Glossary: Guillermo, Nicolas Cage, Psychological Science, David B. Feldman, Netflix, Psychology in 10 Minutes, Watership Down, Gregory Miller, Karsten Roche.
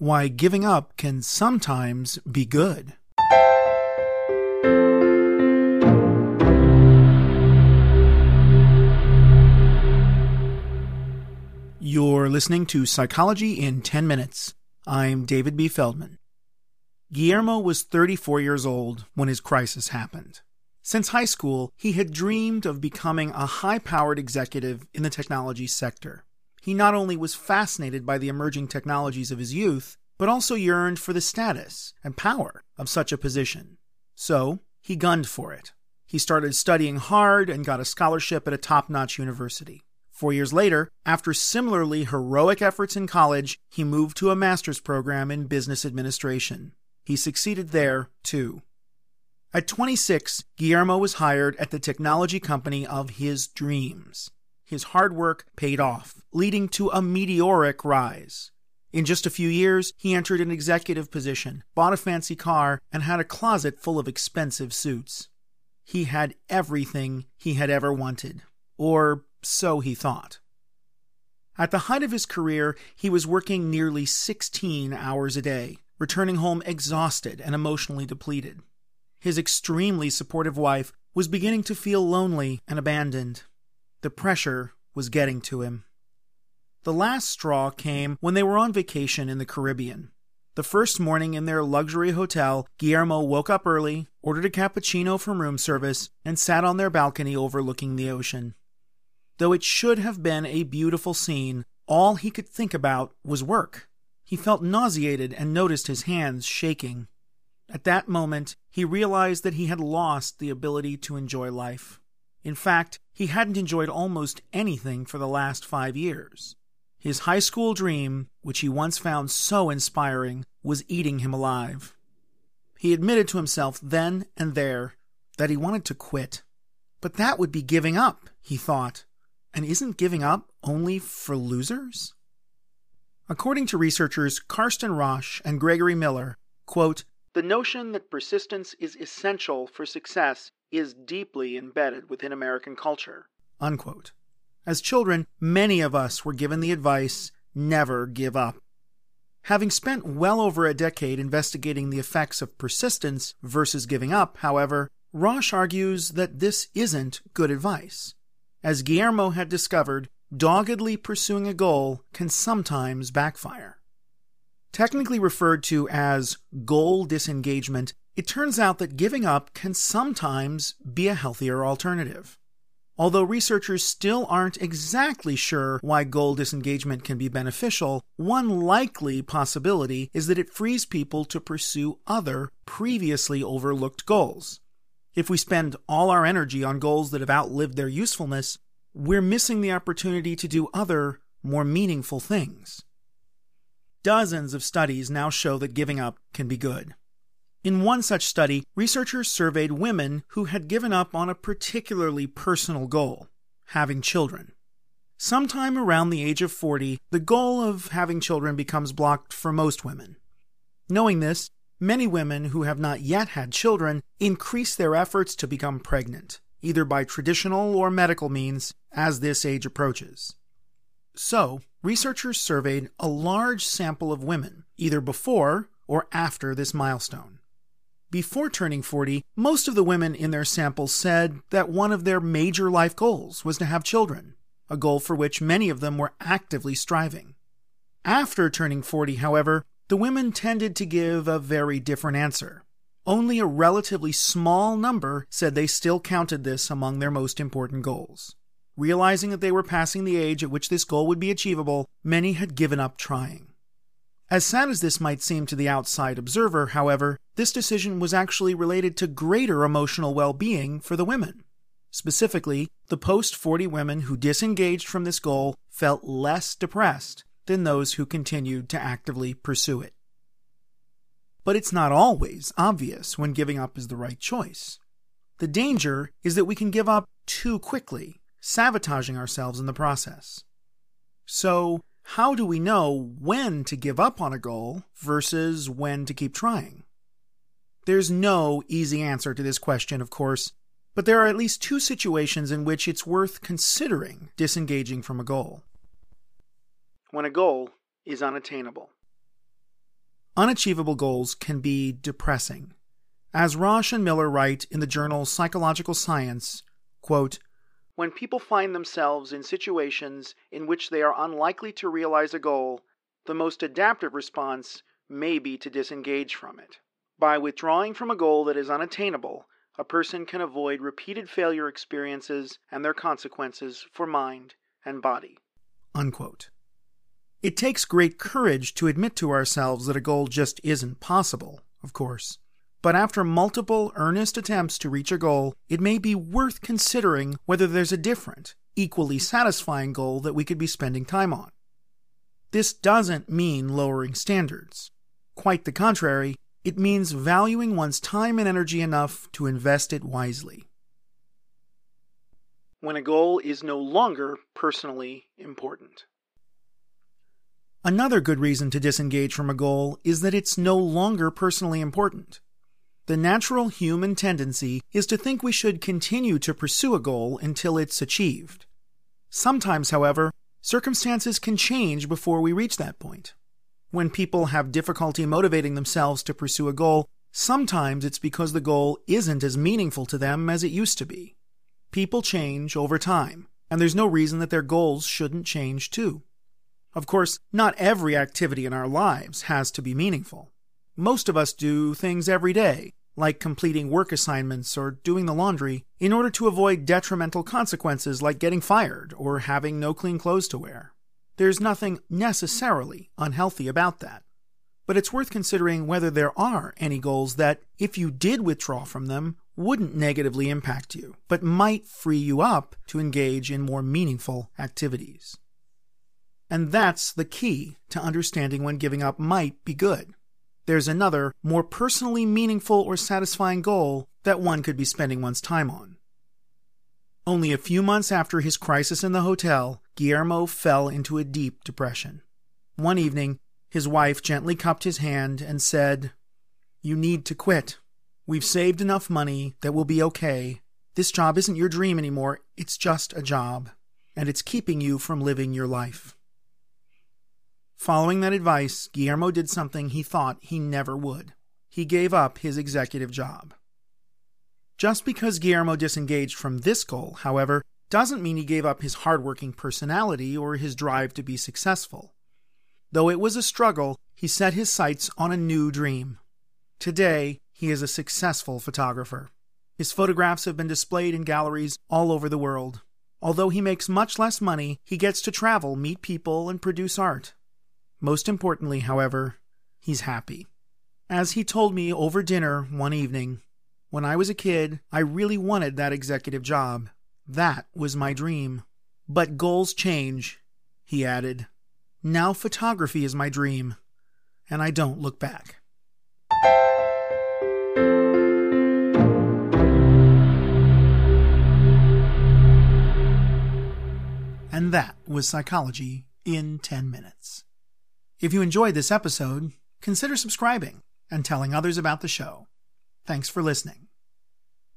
why giving up can sometimes be good. You're listening to Psychology in 10 Minutes. I'm David B. Feldman. Guillermo was 34 years old when his crisis happened. Since high school, he had dreamed of becoming a high-powered executive in the technology sector. He not only was fascinated by the emerging technologies of his youth, but also yearned for the status and power of such a position. So, he gunned for it. He started studying hard and got a scholarship at a top-notch university. 4 years later, after similarly heroic efforts in college, he moved to a master's program in business administration. He succeeded there, too. At 26, Guillermo was hired at the technology company of his dreams. His hard work paid off, leading to a meteoric rise. In just a few years, he entered an executive position, bought a fancy car, and had a closet full of expensive suits. He had everything he had ever wanted, or so he thought. At the height of his career, he was working nearly 16 hours a day, returning home exhausted and emotionally depleted. His extremely supportive wife was beginning to feel lonely and abandoned. The pressure was getting to him. The last straw came when they were on vacation in the Caribbean. The first morning in their luxury hotel, Guillermo woke up early, ordered a cappuccino from room service, and sat on their balcony overlooking the ocean. Though it should have been a beautiful scene, all he could think about was work. He felt nauseated and noticed his hands shaking. At that moment, he realized that he had lost the ability to enjoy life. In fact, he hadn't enjoyed almost anything for the last 5 years. His high school dream, which he once found so inspiring, was eating him alive. He admitted to himself then and there that he wanted to quit. But that would be giving up, he thought. And isn't giving up only for losers? According to researchers Karsten Roche and Gregory Miller, quote, "The notion that persistence is essential for success is deeply embedded within American culture," unquote. As children, many of us were given the advice, never give up. Having spent well over a decade investigating the effects of persistence versus giving up, however, Roche argues that this isn't good advice. As Guillermo had discovered, doggedly pursuing a goal can sometimes backfire. Technically referred to as goal disengagement, it turns out that giving up can sometimes be a healthier alternative. Although researchers still aren't exactly sure why goal disengagement can be beneficial, one likely possibility is that it frees people to pursue other, previously overlooked goals. If we spend all our energy on goals that have outlived their usefulness, we're missing the opportunity to do other, more meaningful things. Dozens of studies now show that giving up can be good. In one such study, researchers surveyed women who had given up on a particularly personal goal, having children. Sometime around the age of 40, the goal of having children becomes blocked for most women. Knowing this, many women who have not yet had children increase their efforts to become pregnant, either by traditional or medical means, as this age approaches. So, researchers surveyed a large sample of women, either before or after this milestone. Before turning 40, most of the women in their sample said that one of their major life goals was to have children, a goal for which many of them were actively striving. After turning 40, however, the women tended to give a very different answer. Only a relatively small number said they still counted this among their most important goals. Realizing that they were passing the age at which this goal would be achievable, many had given up trying. As sad as this might seem to the outside observer, however, this decision was actually related to greater emotional well-being for the women. Specifically, the post-40 women who disengaged from this goal felt less depressed than those who continued to actively pursue it. But it's not always obvious when giving up is the right choice. The danger is that we can give up too quickly, sabotaging ourselves in the process. So, how do we know when to give up on a goal versus when to keep trying? There's no easy answer to this question, of course, but there are at least two situations in which it's worth considering disengaging from a goal. When a goal is unattainable. unachievable goals can be depressing. As Roche and Miller write in the journal Psychological Science, quote, "When people find themselves in situations in which they are unlikely to realize a goal, the most adaptive response may be to disengage from it. By withdrawing from a goal that is unattainable, a person can avoid repeated failure experiences and their consequences for mind and body." Unquote. It takes great courage to admit to ourselves that a goal just isn't possible, of course. But after multiple earnest attempts to reach a goal, it may be worth considering whether there's a different, equally satisfying goal that we could be spending time on. This doesn't mean lowering standards. Quite the contrary, it means valuing one's time and energy enough to invest it wisely. When a goal is no longer personally important. Another good reason to disengage from a goal is that it's no longer personally important. The natural human tendency is to think we should continue to pursue a goal until it's achieved. Sometimes, however, circumstances can change before we reach that point. When people have difficulty motivating themselves to pursue a goal, sometimes it's because the goal isn't as meaningful to them as it used to be. People change over time, and there's no reason that their goals shouldn't change too. Of course, not every activity in our lives has to be meaningful. Most of us do things every day, like completing work assignments or doing the laundry, in order to avoid detrimental consequences like getting fired or having no clean clothes to wear. There's nothing necessarily unhealthy about that. But it's worth considering whether there are any goals that, if you did withdraw from them, wouldn't negatively impact you, but might free you up to engage in more meaningful activities. And that's the key to understanding when giving up might be good. There's another, more personally meaningful or satisfying goal that one could be spending one's time on. Only a few months after his crisis in the hotel, Guillermo fell into a deep depression. One evening, his wife gently cupped his hand and said, "You need to quit. We've saved enough money that we'll be okay. This job isn't your dream anymore, it's just a job, and it's keeping you from living your life." Following that advice, Guillermo did something he thought he never would. He gave up his executive job. Just because Guillermo disengaged from this goal, however, doesn't mean he gave up his hardworking personality or his drive to be successful. Though it was a struggle, he set his sights on a new dream. Today, he is a successful photographer. His photographs have been displayed in galleries all over the world. Although he makes much less money, he gets to travel, meet people, and produce art. Most importantly, however, he's happy. As he told me over dinner one evening, "When I was a kid, I really wanted that executive job. That was my dream. But goals change," he added. "Now photography is my dream, and I don't look back." And that was Psychology in 10 Minutes. If you enjoyed this episode, consider subscribing and telling others about the show. Thanks for listening.